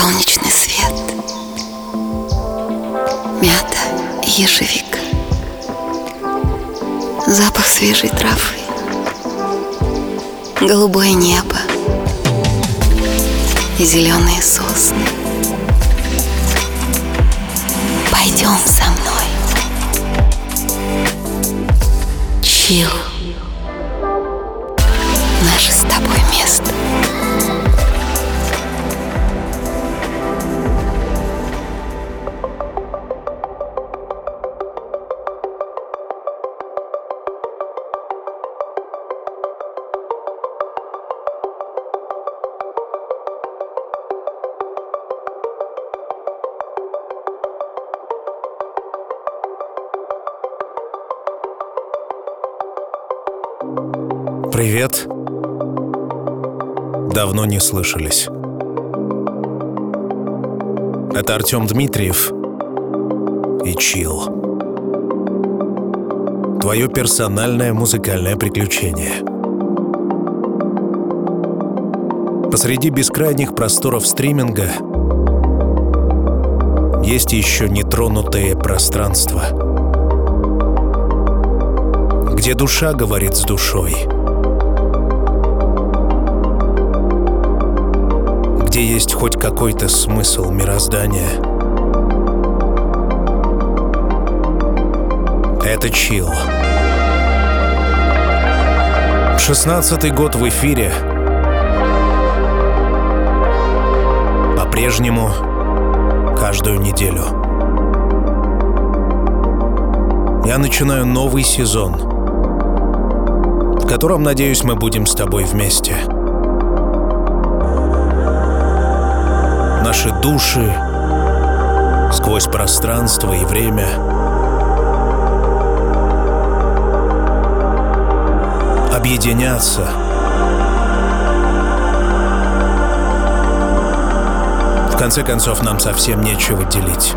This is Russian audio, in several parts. солнечный свет, мята и ежевик, запах свежей травы, голубое небо и зеленые сосны. Пойдем со мной. Чилл. Наше с тобой место. Привет. Давно не слышались. Это Артем Дмитриев и Чилл. Твое персональное музыкальное приключение. Посреди бескрайних просторов стриминга есть еще нетронутые пространства, где душа говорит с душой, где есть хоть какой-то смысл мироздания. Это Чилл. 16-й год в эфире. По-прежнему каждую неделю. Я начинаю новый сезон, в котором, надеюсь, мы будем с тобой вместе. Наши души сквозь пространство и время. Объединятся. В конце концов, нам совсем нечего делить.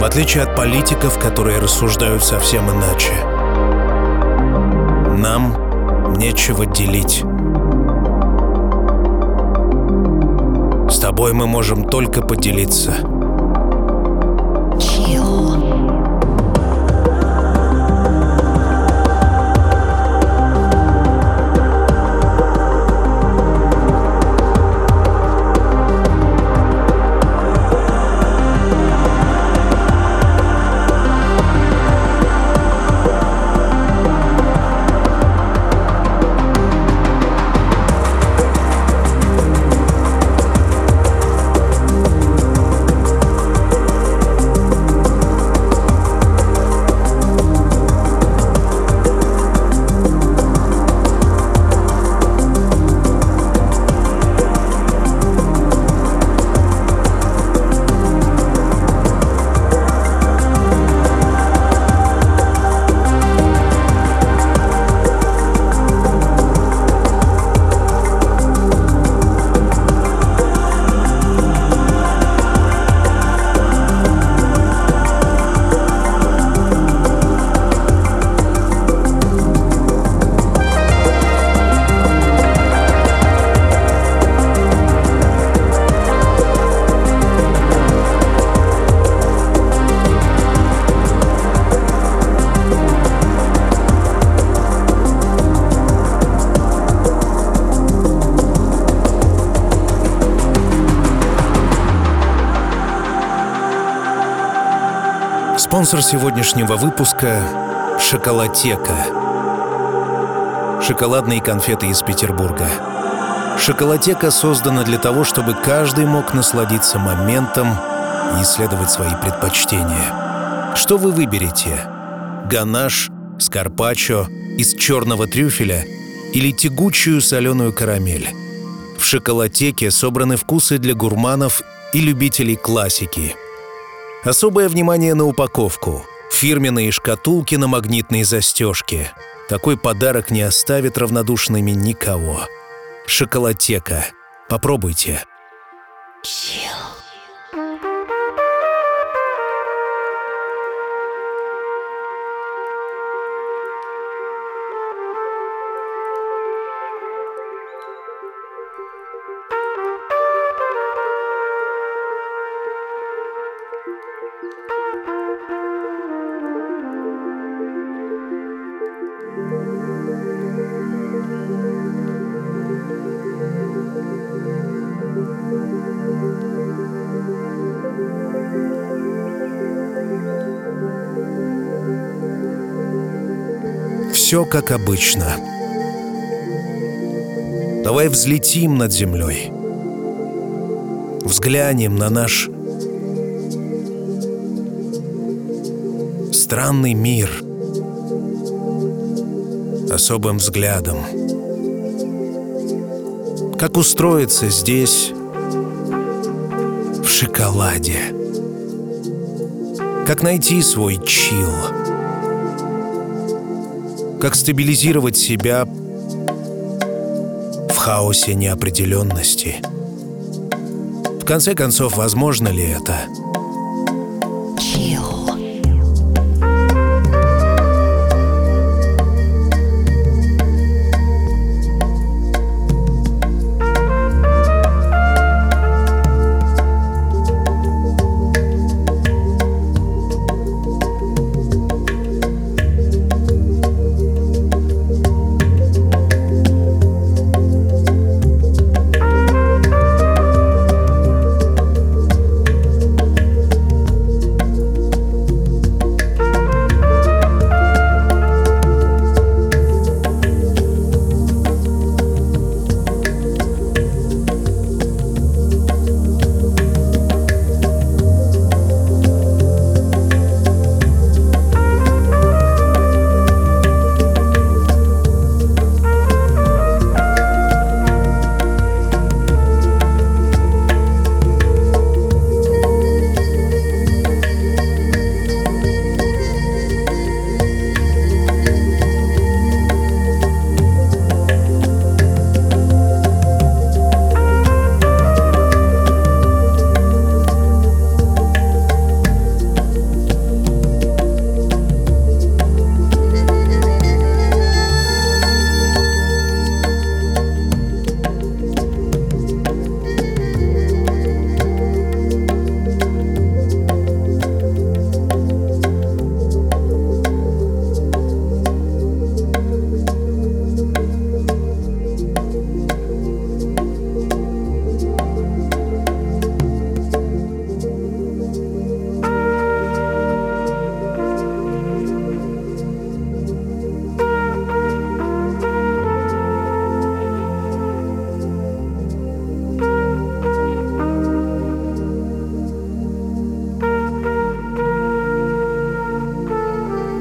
В отличие от политиков, которые рассуждают совсем иначе, нам нечего делить. С тобой мы можем только поделиться. Чилл. Спонсор сегодняшнего выпуска — Шоколатека. Шоколадные конфеты из Петербурга. Шоколатека создана для того, чтобы каждый мог насладиться моментом и исследовать свои предпочтения. Что вы выберете? Ганаш с карпаччо из черного трюфеля или тягучую соленую карамель? В Шоколатеке собраны вкусы для гурманов и любителей классики. Особое внимание на упаковку. Фирменные шкатулки на магнитной застежке. Такой подарок не оставит равнодушными никого. Шоколатека. Попробуйте. все как обычно. Давай взлетим над землей, взглянем на наш странный мир особым взглядом. Как устроиться здесь, в шоколаде? Как найти свой CHILL? Как стабилизировать себя в хаосе неопределенности? В конце концов, возможно ли это?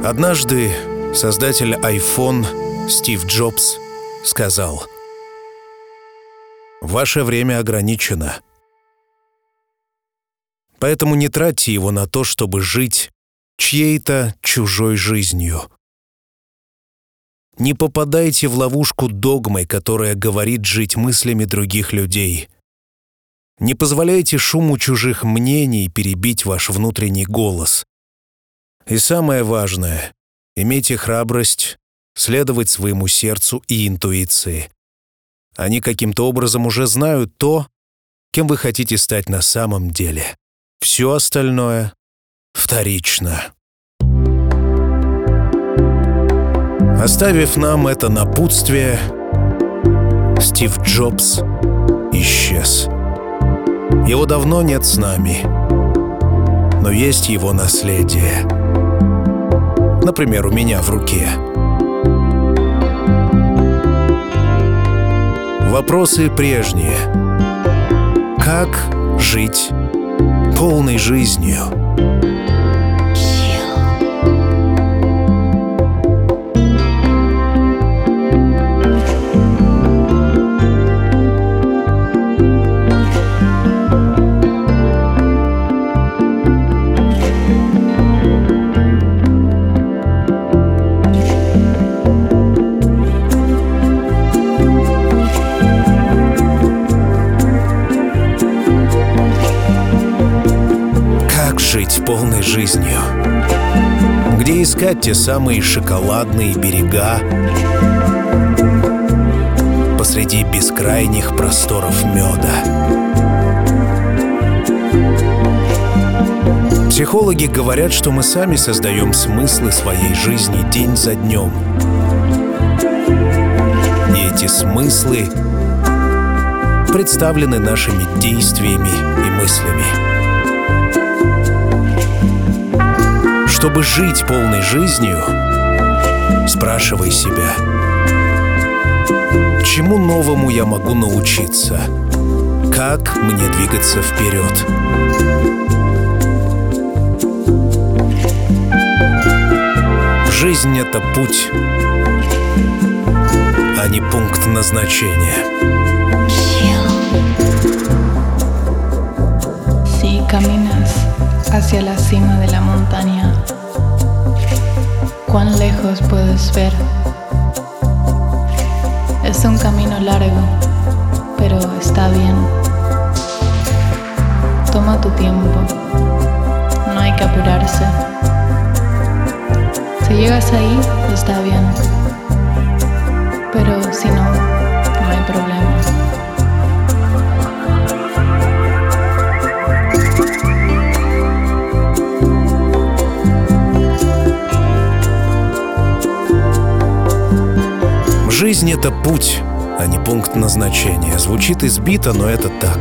Однажды создатель iPhone Стив Джобс сказал: «Ваше время ограничено, поэтому не тратьте его на то, чтобы жить чьей-то чужой жизнью. Не попадайте в ловушку догмы, которая говорит жить мыслями других людей. Не позволяйте шуму чужих мнений перебить ваш внутренний голос. И самое важное — имейте храбрость следовать своему сердцу и интуиции. Они каким-то образом уже знают то, кем вы хотите стать на самом деле. Все остальное вторично». Оставив нам это напутствие, Стив Джобс исчез. Его давно нет с нами, но есть его наследие. Например, у меня в руке. Вопросы прежние. Как жить полной жизнью? Полной жизнью, где искать те самые шоколадные берега посреди бескрайних просторов меда. Психологи говорят, что мы сами создаем смыслы своей жизни день за днем. И эти смыслы представлены нашими действиями и мыслями. Чтобы жить полной жизнью, Спрашивай себя, чему новому я могу научиться? Как мне двигаться вперед? Жизнь — это путь, а не пункт назначения. Si caminas hacia la cima de la montaña, ¿cuán lejos puedes ver? Es un camino largo, pero está bien. Toma tu tiempo, no hay que apurarse. Si llegas ahí, está bien. Pero si no, no hay problema. Жизнь — это путь, а не пункт назначения. Звучит избито, но это так.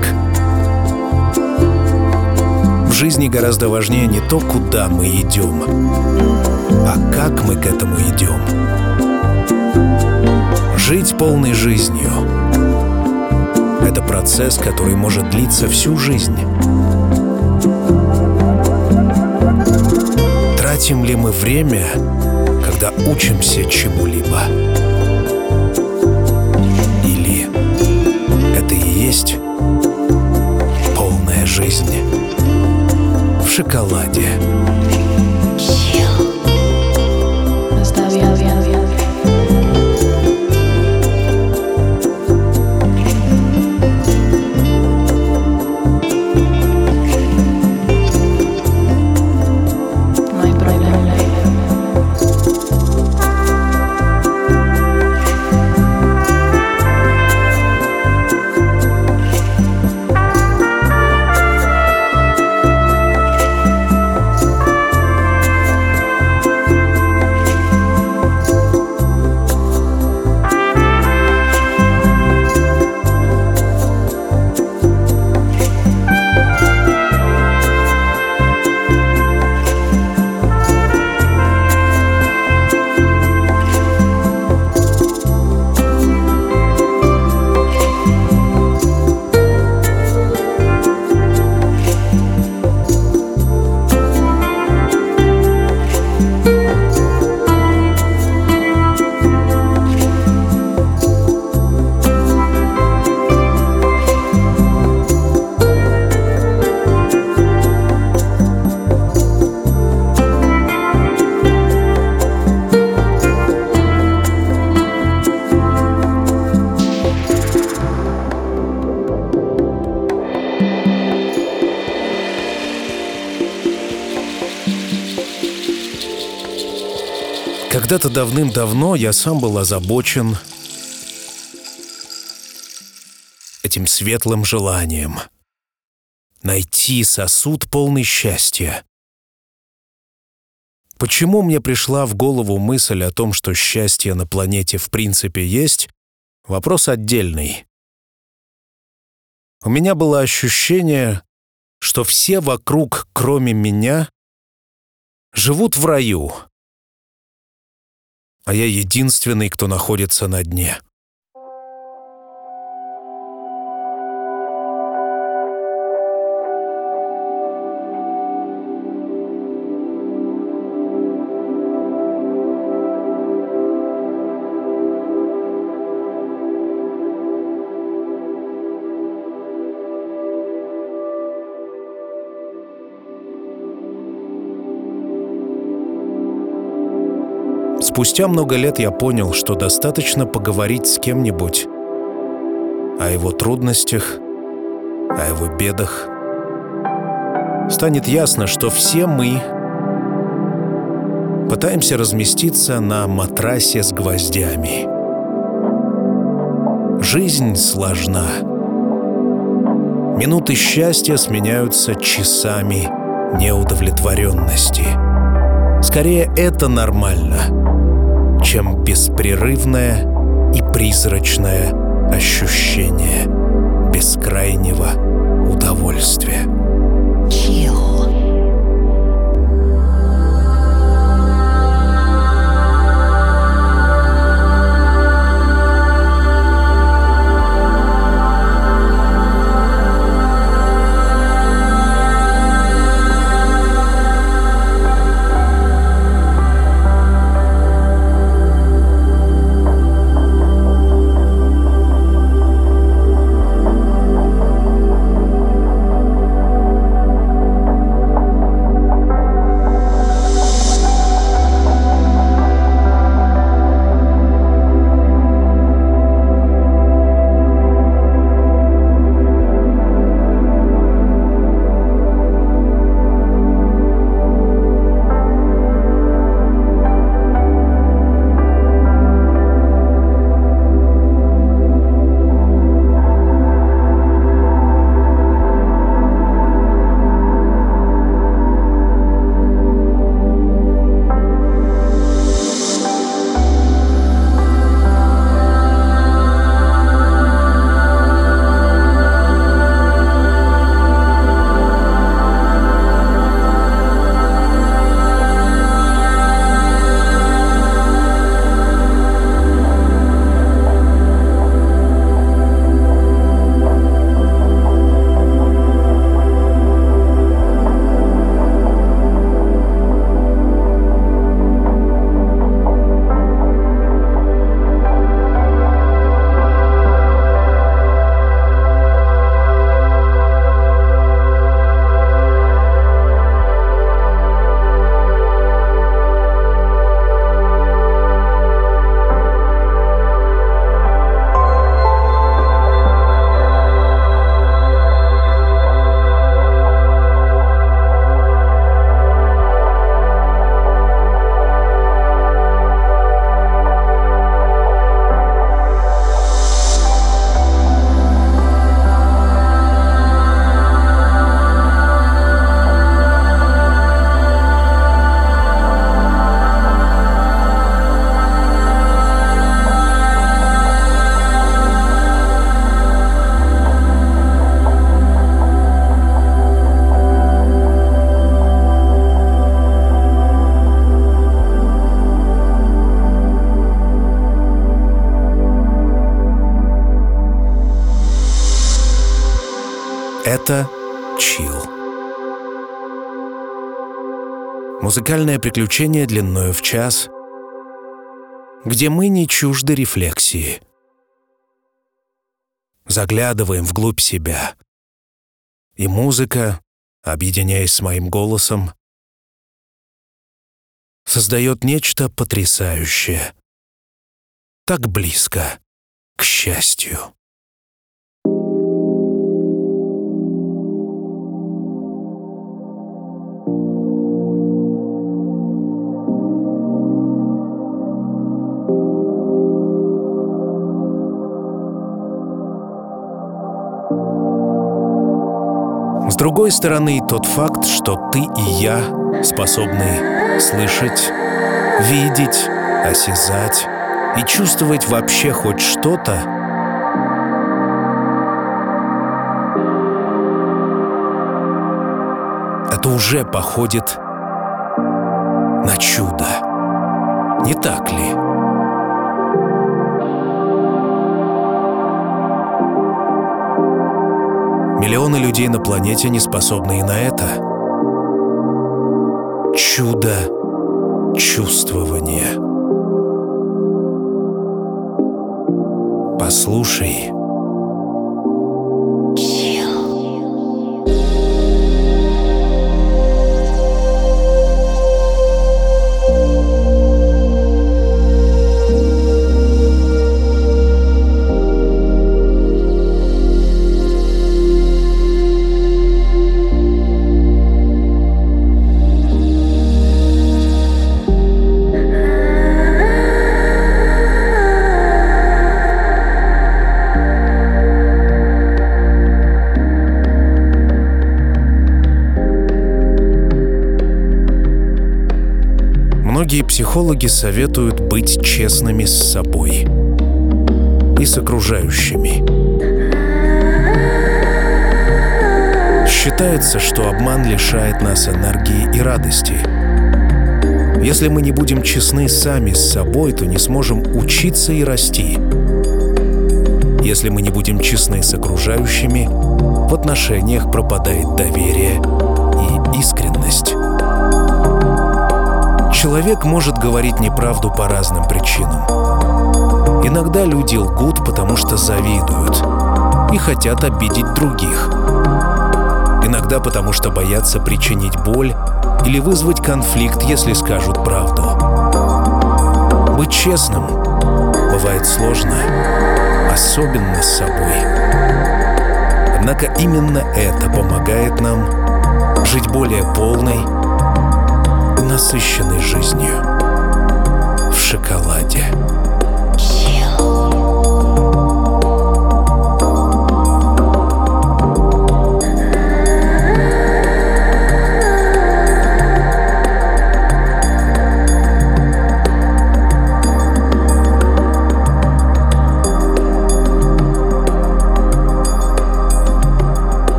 В жизни гораздо важнее не то, куда мы идем, а как мы к этому идем. Жить полной жизнью — это процесс, который может длиться всю жизнь. Тратим ли мы время, когда учимся чему-либо? Есть полная жизнь в шоколаде. Когда-то давным-давно я сам был озабочен этим светлым желанием найти сосуд, полный счастья. Почему мне пришла в голову мысль о том, что счастье на планете в принципе есть, вопрос отдельный. У меня было ощущение, что все вокруг, кроме меня, живут в раю, а я единственный, кто находится на дне. Спустя много лет я понял, что достаточно поговорить с кем-нибудь о его трудностях, о его бедах. Станет ясно, что все мы пытаемся разместиться на матрасе с гвоздями. Жизнь сложна. Минуты счастья сменяются часами неудовлетворенности. Скорее, это нормально, чем беспрерывное и призрачное ощущение бескрайнего удовольствия. CHILL. Это CHILL. Музыкальное приключение длиною в час, где мы не чужды рефлексии. Заглядываем вглубь себя. И музыка, объединяясь с моим голосом, создает нечто потрясающее. Так близко к счастью. С другой стороны, тот факт, что ты и я способны слышать, видеть, осязать и чувствовать вообще хоть что-то, это уже походит на чудо. Не так ли? Миллионы людей на планете не способны и на это. Чудо чувствования. Послушай. Многие психологи советуют быть честными с собой и с окружающими. Считается, что обман лишает нас энергии и радости. Если мы не будем честны сами с собой, то не сможем учиться и расти. Если мы не будем честны с окружающими, в отношениях пропадает доверие и искренность. Человек может говорить неправду по разным причинам. Иногда люди лгут, потому что завидуют и хотят обидеть других. Иногда потому что боятся причинить боль или вызвать конфликт, если скажут правду. Быть честным бывает сложно, особенно с собой. Однако именно это помогает нам жить более полной, насыщенной жизнью в шоколаде.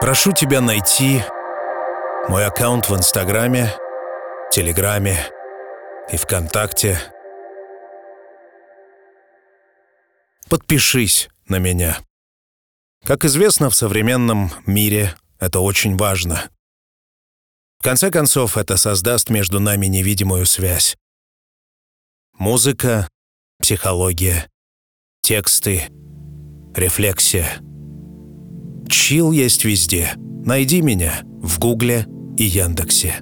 Прошу тебя найти мой аккаунт в Инстаграме, Телеграме и ВКонтакте. Подпишись на меня. Как известно, в современном мире это очень важно. В конце концов, это создаст между нами невидимую связь. Музыка, психология, тексты, рефлексия. CHILL есть везде. Найди меня в Гугле и Яндексе.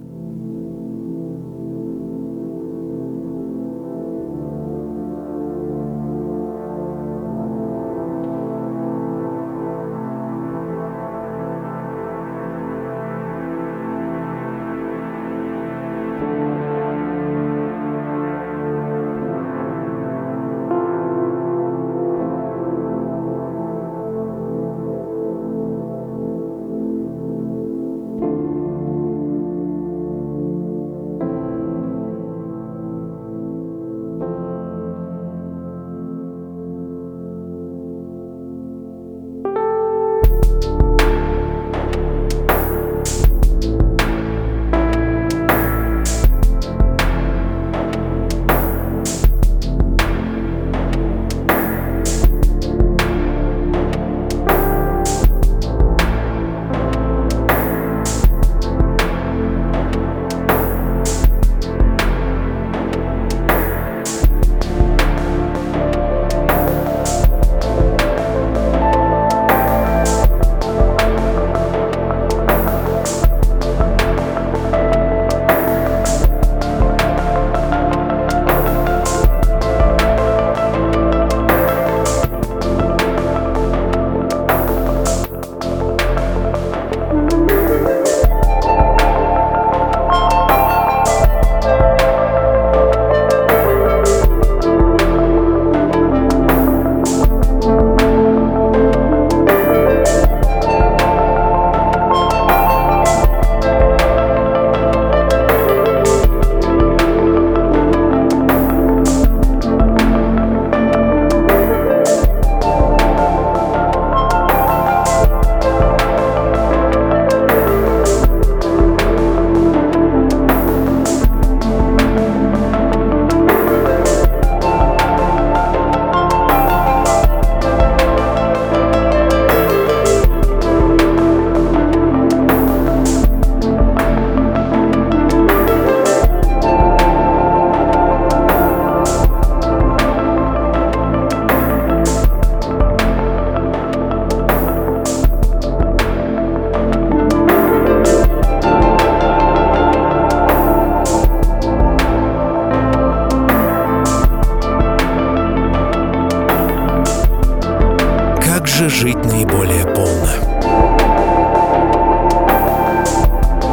Жить наиболее полно.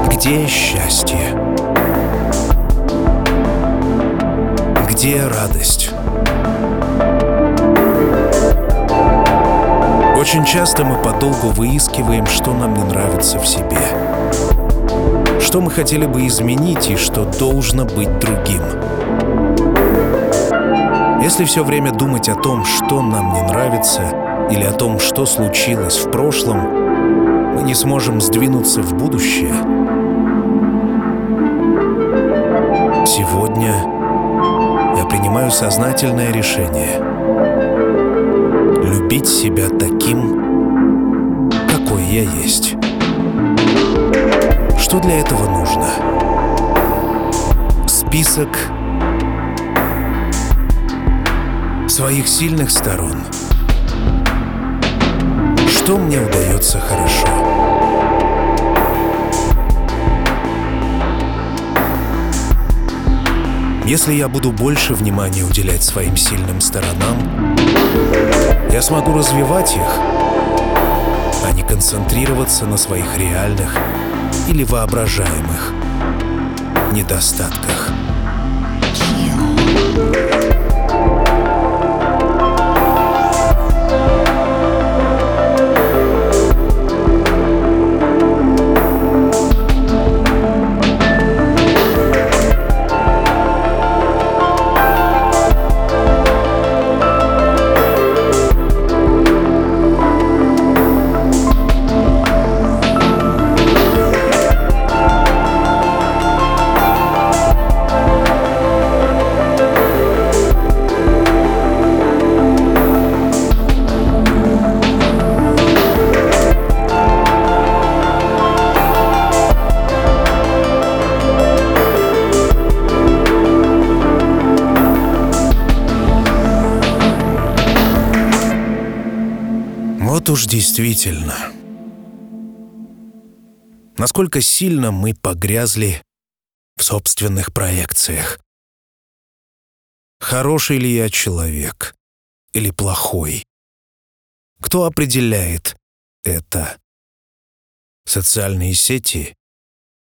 Где счастье? Где радость? Очень часто мы подолгу выискиваем, что нам не нравится в себе, что мы хотели бы изменить и что должно быть другим. Если все время думать о том, что нам не нравится, или о том, что случилось в прошлом, мы не сможем сдвинуться в будущее. Сегодня я принимаю сознательное решение любить себя таким, какой я есть. Что для этого нужно? Список своих сильных сторон. Что мне удается хорошо? Если я буду больше внимания уделять своим сильным сторонам, я смогу развивать их, а не концентрироваться на своих реальных или воображаемых недостатках. Вот уж действительно, насколько сильно мы погрязли в собственных проекциях. Хороший ли я человек или плохой? Кто определяет это? Социальные сети,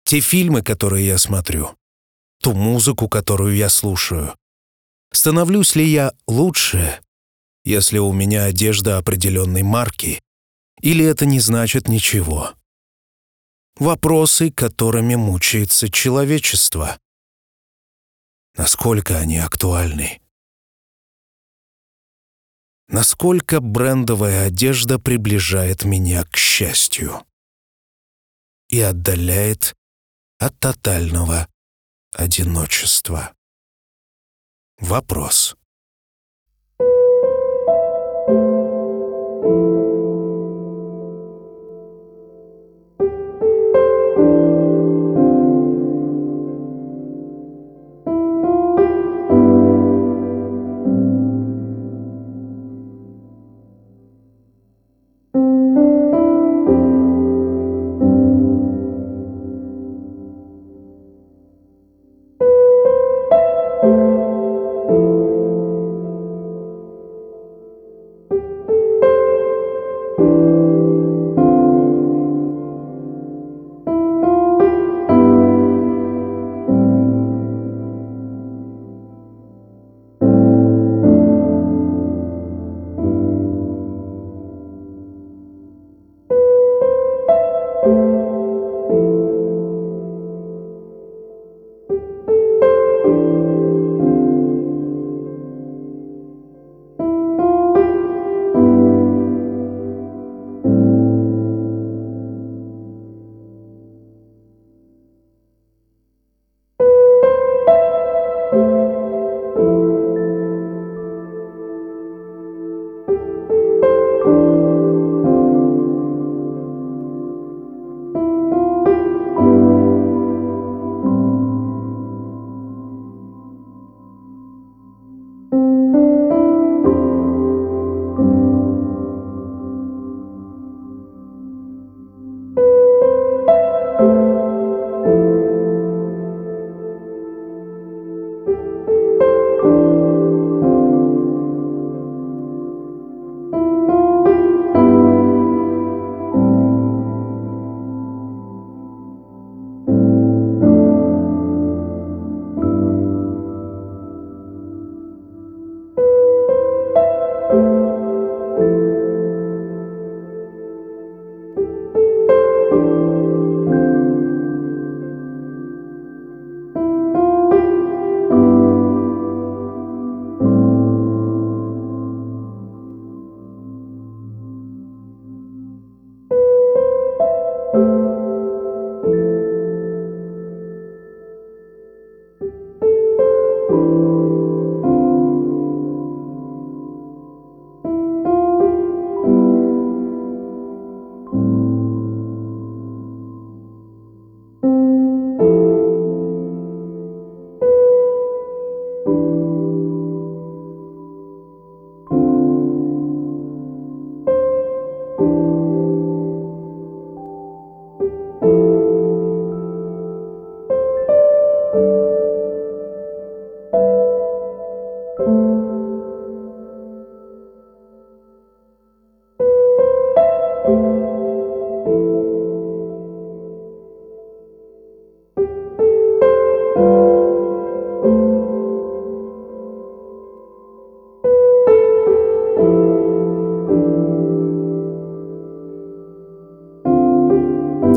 те фильмы, которые я смотрю, ту музыку, которую я слушаю. Становлюсь ли я лучше, если у меня одежда определенной марки, или это не значит ничего? Вопросы, которыми мучается человечество. Насколько они актуальны? Насколько брендовая одежда приближает меня к счастью и отдаляет от тотального одиночества? Вопрос.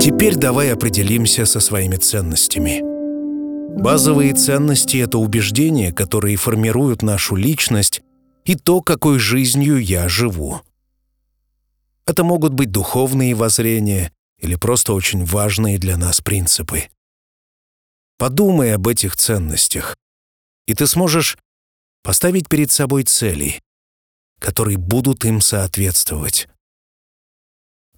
Теперь давай определимся со своими ценностями. Базовые ценности — это убеждения, которые формируют нашу личность и то, какой жизнью я живу. Это могут быть духовные воззрения или просто очень важные для нас принципы. Подумай об этих ценностях, и ты сможешь поставить перед собой цели, которые будут им соответствовать.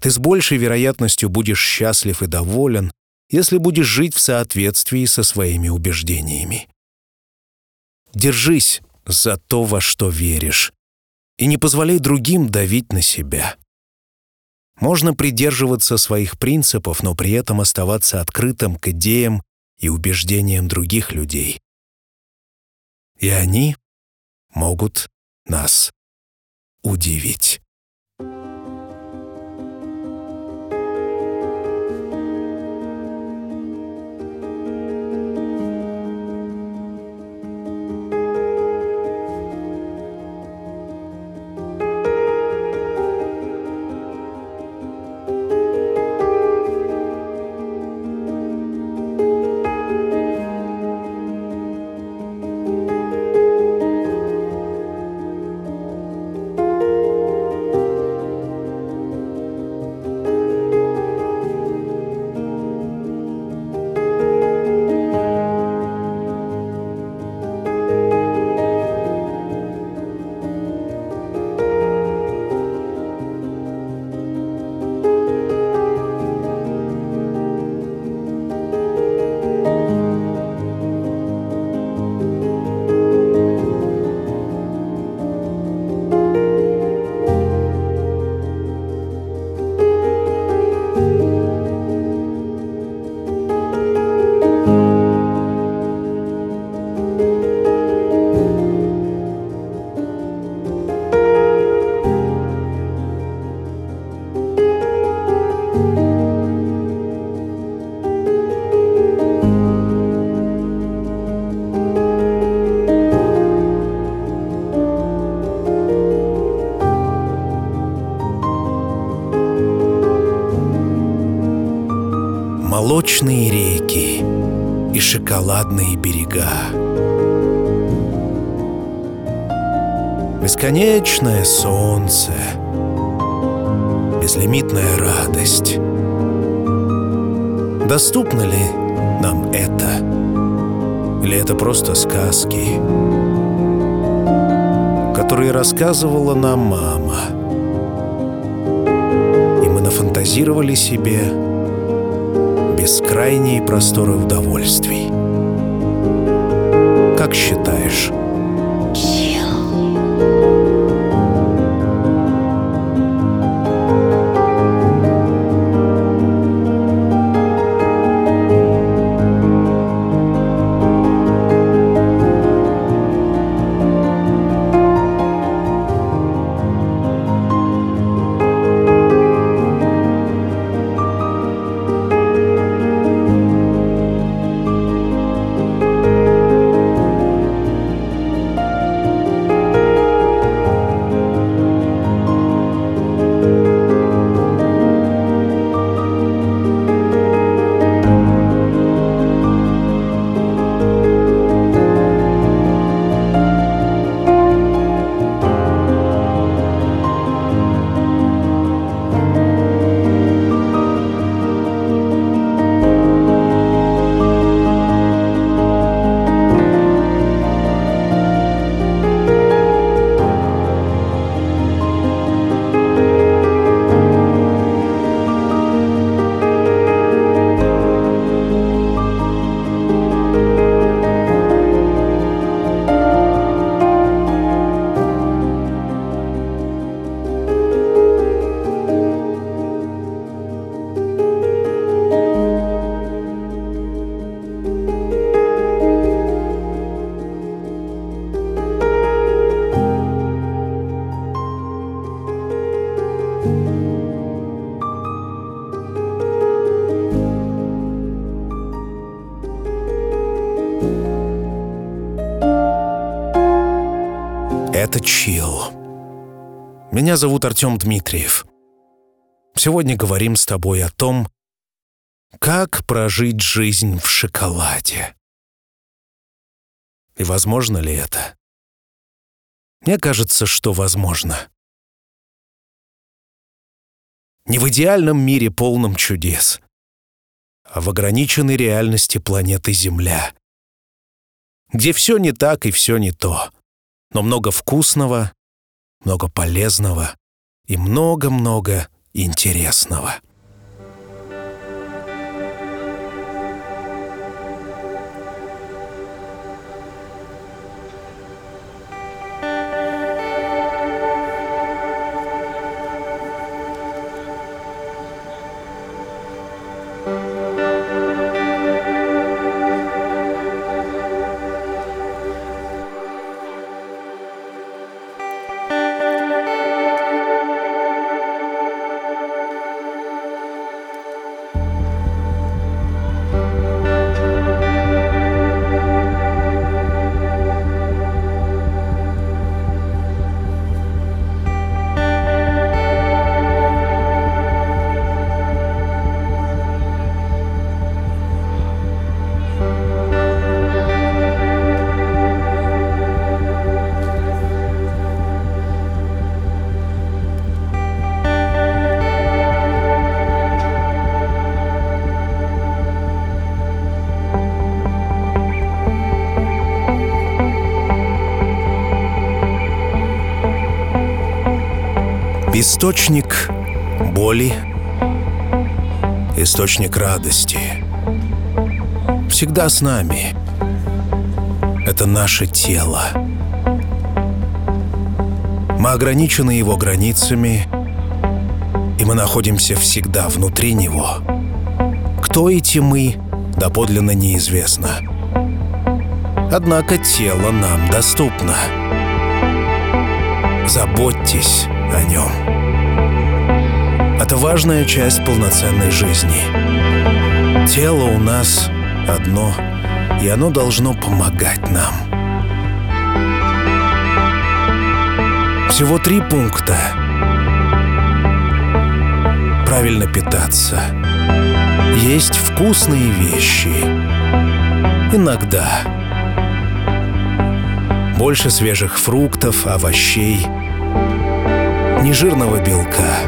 Ты с большей вероятностью будешь счастлив и доволен, если будешь жить в соответствии со своими убеждениями. Держись за то, во что веришь, и не позволяй другим давить на себя. Можно придерживаться своих принципов, но при этом оставаться открытым к идеям и убеждениям других людей. И они могут нас удивить. Молочные реки и шоколадные берега. Бесконечное солнце, безлимитная радость. Доступно ли нам это? Или это просто сказки, которые рассказывала нам мама? И мы нафантазировали себе бескрайние просторы удовольствий. Как считаешь? Это CHILL. Меня зовут Артем Дмитриев. Сегодня говорим с тобой о том, как прожить жизнь в шоколаде. И возможно ли это? Мне кажется, что возможно. Не в идеальном мире, полном чудес, а в ограниченной реальности планеты Земля, где все не так и все не то. Но много вкусного, много полезного и много-много интересного. Источник боли, источник радости. Всегда с нами. Это наше тело. Мы ограничены его границами, и мы находимся всегда внутри него. Кто эти мы, доподлинно неизвестно. Однако тело нам доступно. Заботьтесь о нем. Это важная часть полноценной жизни. Тело у нас одно, и оно должно помогать нам. Всего 3 пункта. Правильно питаться. Есть вкусные вещи. Иногда. Больше свежих фруктов, овощей, нежирного белка.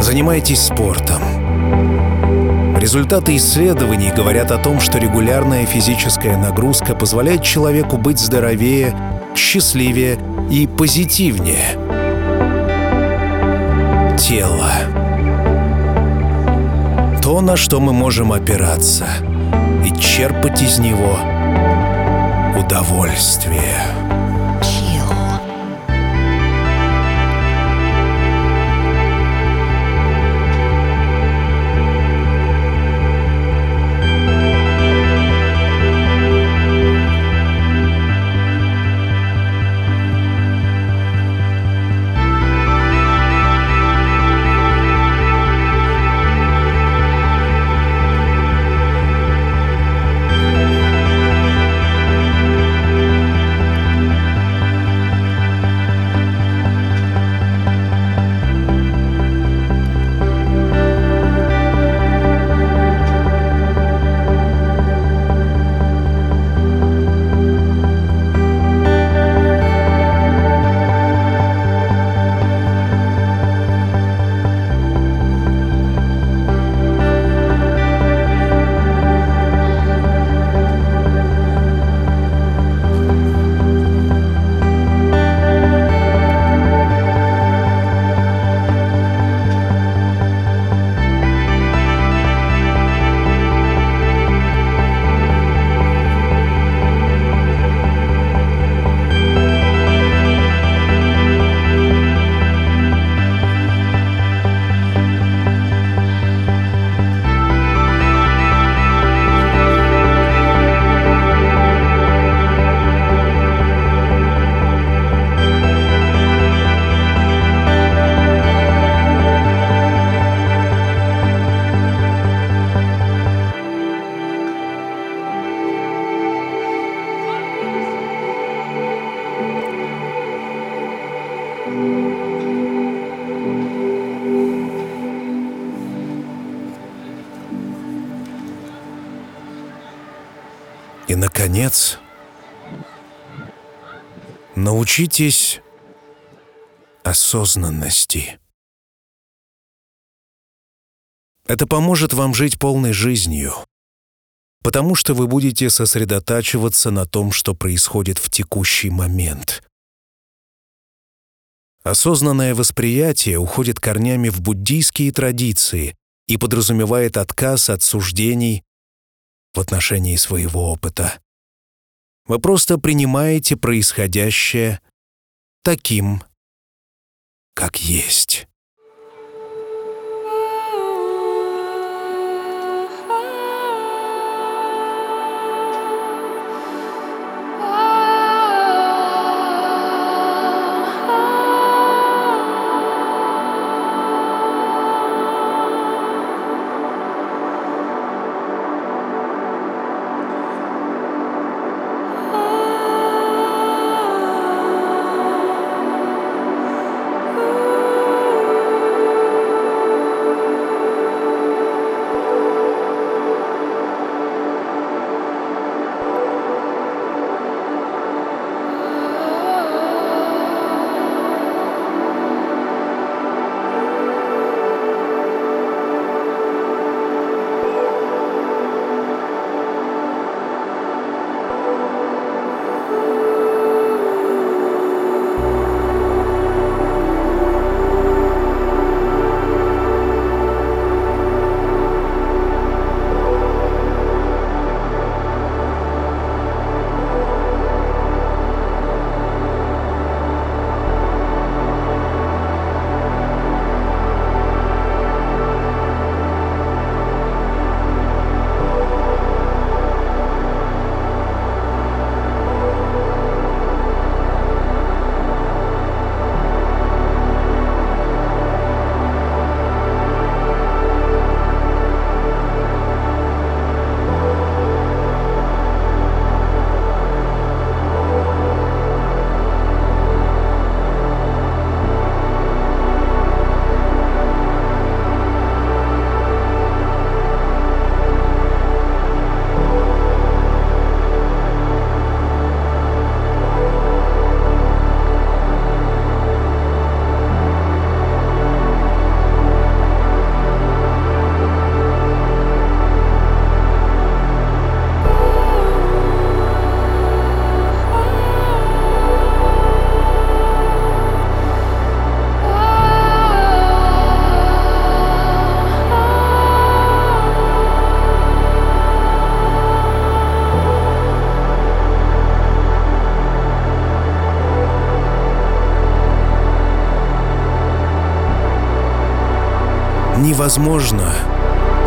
Занимайтесь спортом. Результаты исследований говорят о том, что регулярная физическая нагрузка позволяет человеку быть здоровее, счастливее и позитивнее. Тело. То, на что мы можем опираться и черпать из него удовольствие. И, наконец, научитесь осознанности. Это поможет вам жить полной жизнью, потому что вы будете сосредотачиваться на том, что происходит в текущий момент. Осознанное восприятие уходит корнями в буддийские традиции и подразумевает отказ от суждений в отношении своего опыта. Вы просто принимаете происходящее таким, как есть. Невозможно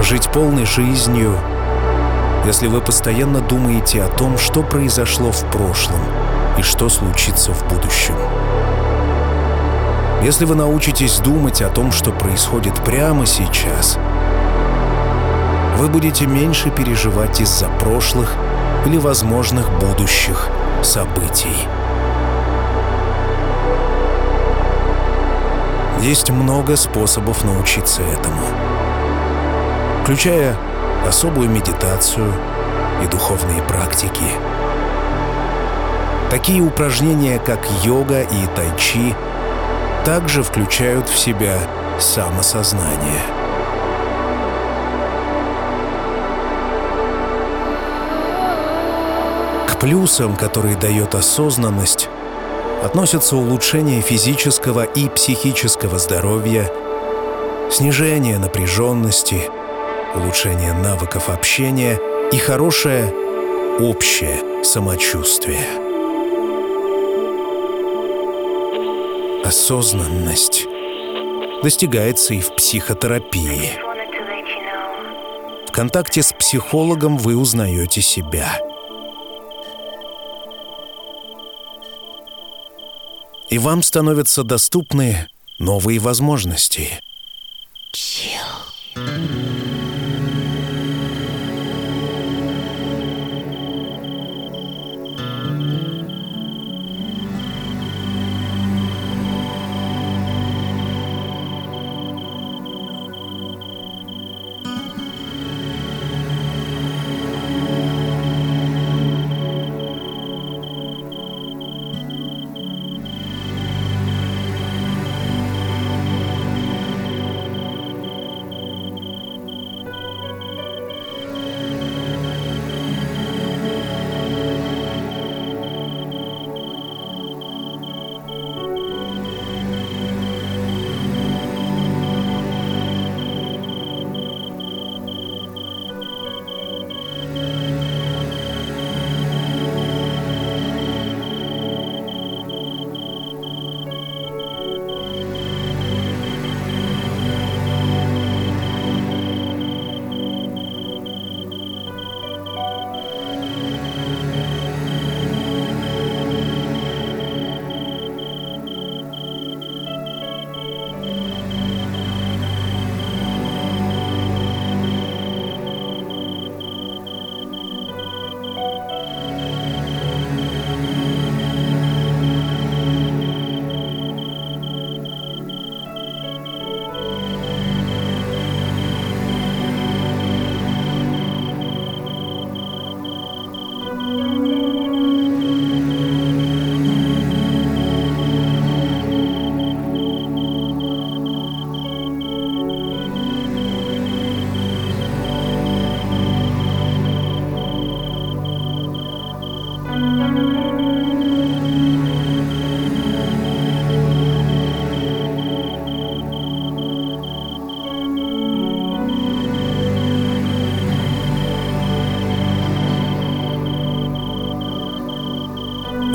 жить полной жизнью, если вы постоянно думаете о том, что произошло в прошлом и что случится в будущем. Если вы научитесь думать о том, что происходит прямо сейчас, вы будете меньше переживать из-за прошлых или возможных будущих событий. Есть много способов научиться этому, включая особую медитацию и духовные практики. Такие упражнения, как йога и тайчи, также включают в себя самосознание. К плюсам, которые дает осознанность, относятся улучшение физического и психического здоровья, снижение напряженности, улучшение навыков общения и хорошее общее самочувствие. Осознанность достигается и в психотерапии. В контакте с психологом вы узнаете себя. И вам становятся доступны новые возможности.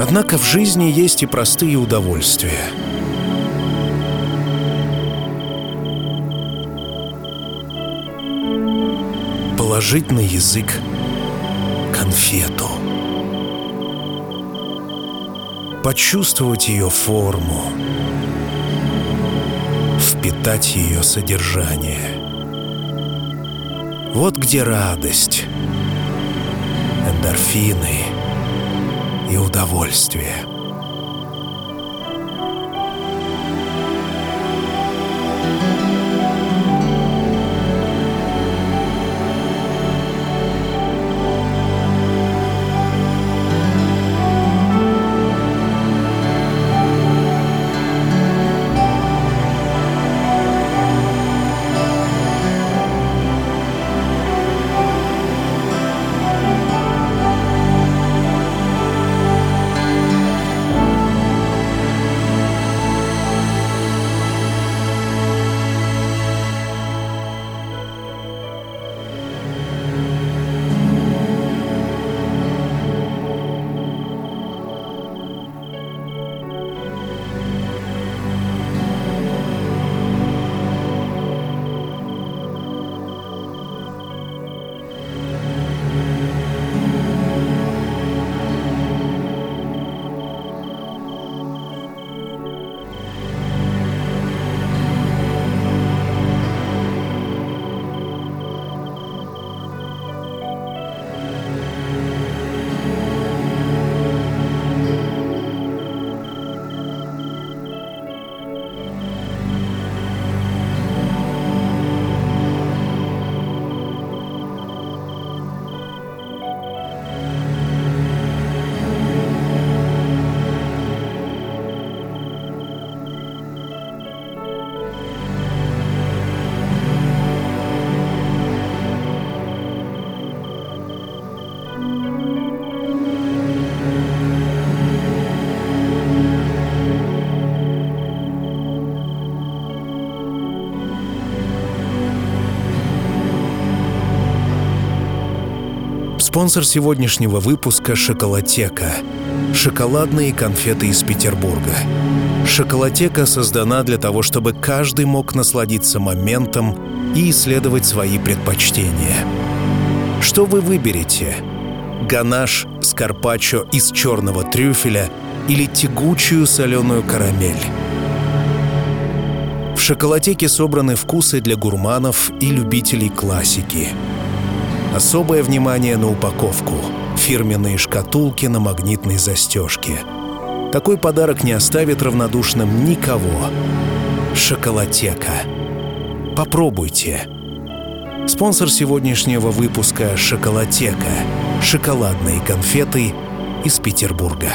Однако в жизни есть и простые удовольствия. Положить на язык конфету. Почувствовать ее форму. Впитать ее содержание. Вот где радость, эндорфины и удовольствие. Спонсор сегодняшнего выпуска — «Шоколатека». Шоколадные конфеты из Петербурга. «Шоколатека» создана для того, чтобы каждый мог насладиться моментом и исследовать свои предпочтения. Что вы выберете? Ганаш с карпаччо из черного трюфеля или тягучую соленую карамель? В «Шоколатеке» собраны вкусы для гурманов и любителей классики. Особое внимание на упаковку. Фирменные шкатулки на магнитной застежке. Такой подарок не оставит равнодушным никого. «Шоколатека». Попробуйте. Спонсор сегодняшнего выпуска — «Шоколатека». Шоколадные конфеты из Петербурга.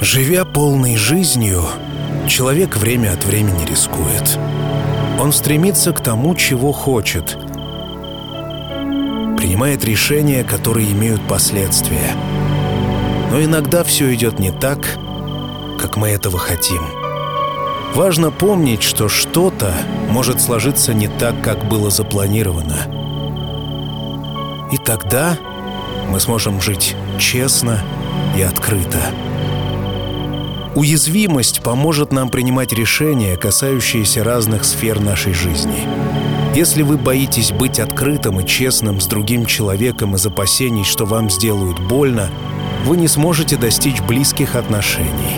Живя полной жизнью, человек время от времени рискует. Он стремится к тому, чего хочет. Принимает решения, которые имеют последствия. Но иногда все идет не так, как мы этого хотим. Важно помнить, что что-то может сложиться не так, как было запланировано. И тогда мы сможем жить честно и открыто. Уязвимость поможет нам принимать решения, касающиеся разных сфер нашей жизни. Если вы боитесь быть открытым и честным с другим человеком из опасений, что вам сделают больно, вы не сможете достичь близких отношений.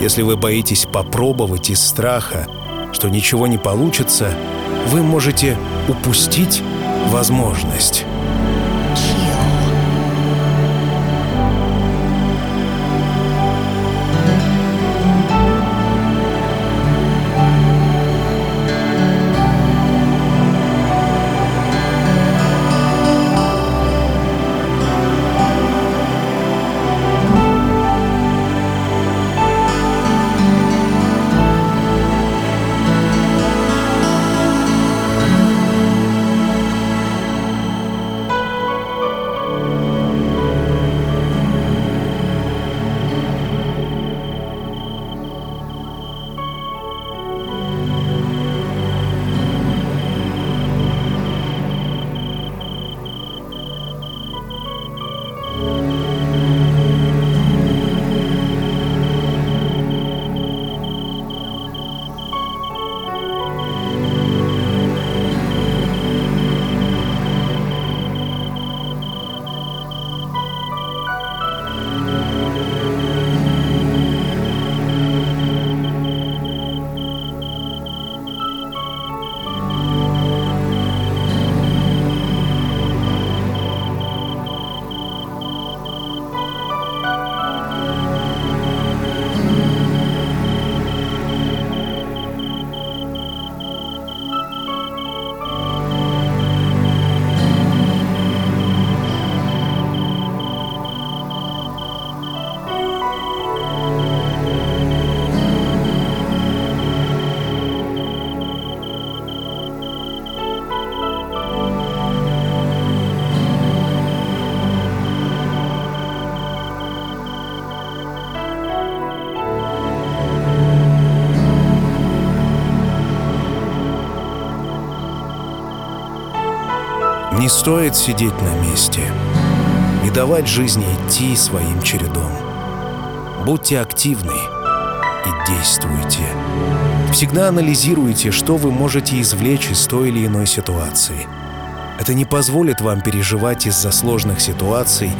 Если вы боитесь попробовать из страха, что ничего не получится, вы можете упустить возможность. Не стоит сидеть на месте и давать жизни идти своим чередом. Будьте активны и действуйте. Всегда анализируйте, что вы можете извлечь из той или иной ситуации. Это не позволит вам переживать из-за сложных ситуаций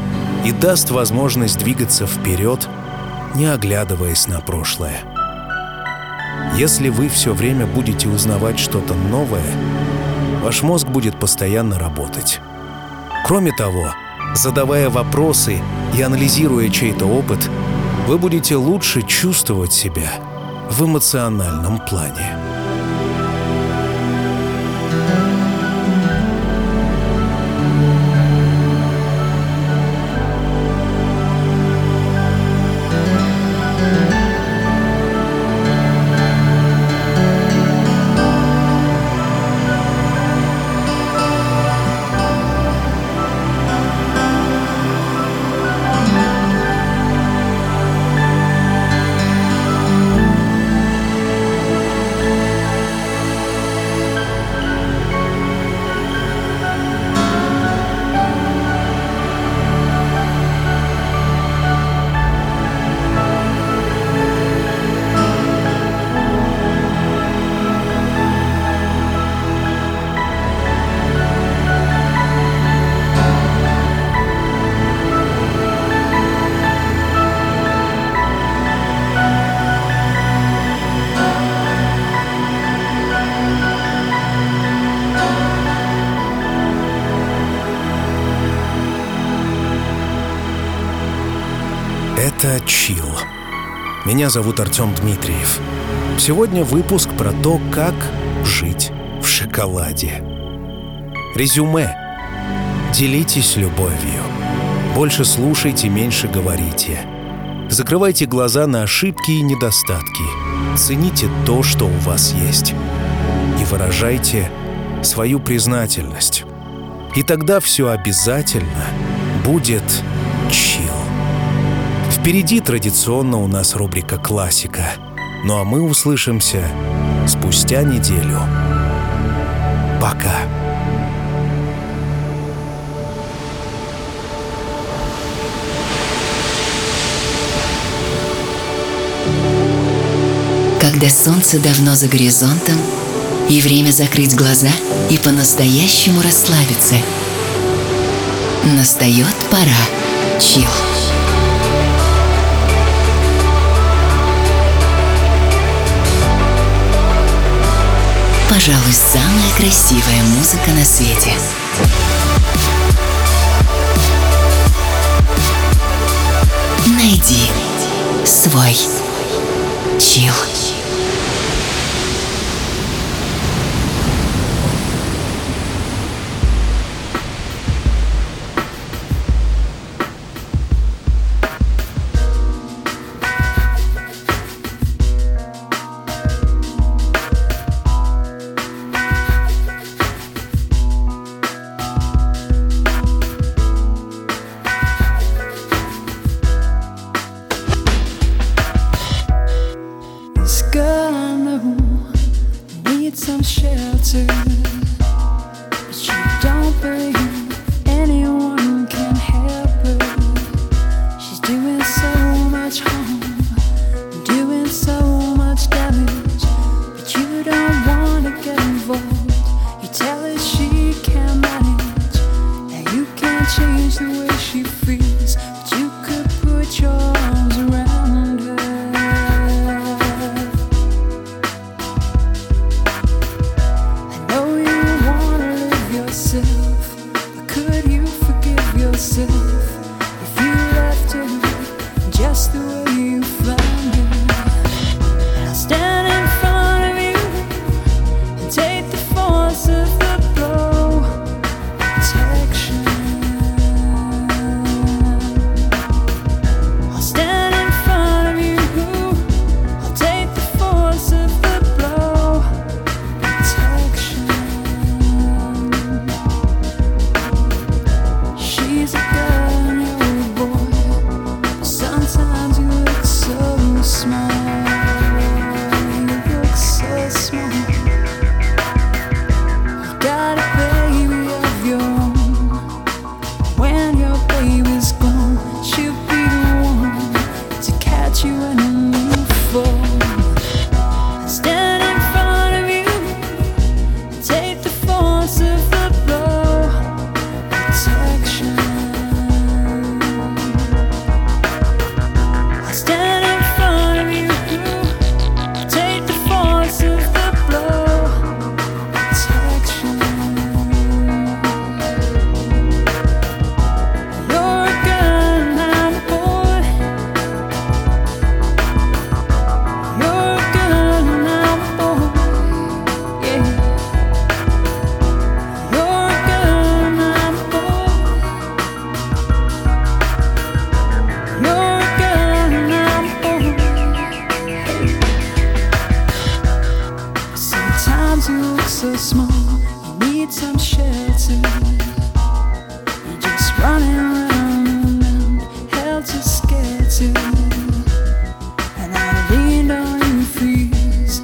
и даст возможность двигаться вперед, не оглядываясь на прошлое. Если вы все время будете узнавать что-то новое, ваш мозг будет постоянно работать. Кроме того, задавая вопросы и анализируя чей-то опыт, вы будете лучше чувствовать себя в эмоциональном плане. Это CHILL. Меня зовут Артем Дмитриев. Сегодня выпуск про то, как жить в шоколаде. Резюме. Делитесь любовью. Больше слушайте, меньше говорите. Закрывайте глаза на ошибки и недостатки. Цените то, что у вас есть. И выражайте свою признательность. И тогда все обязательно будет CHILL. Впереди традиционно у нас рубрика «Классика». Ну а мы услышимся спустя неделю. Пока. Когда солнце давно за горизонтом, и время закрыть глаза и по-настоящему расслабиться. Настает пора CHILL. Пожалуй, самая красивая музыка на свете. Найди свой CHILL. so small, you need some shelter. You're just running around and around, hell to scare you. And I leaned on your fears,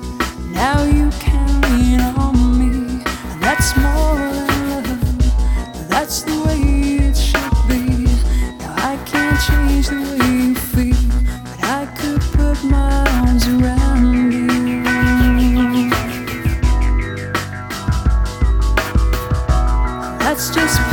now you can lean on me. And that's more than love, that's the way it should be. Now I can't change the way you feel, but I could put my arms around you. It's just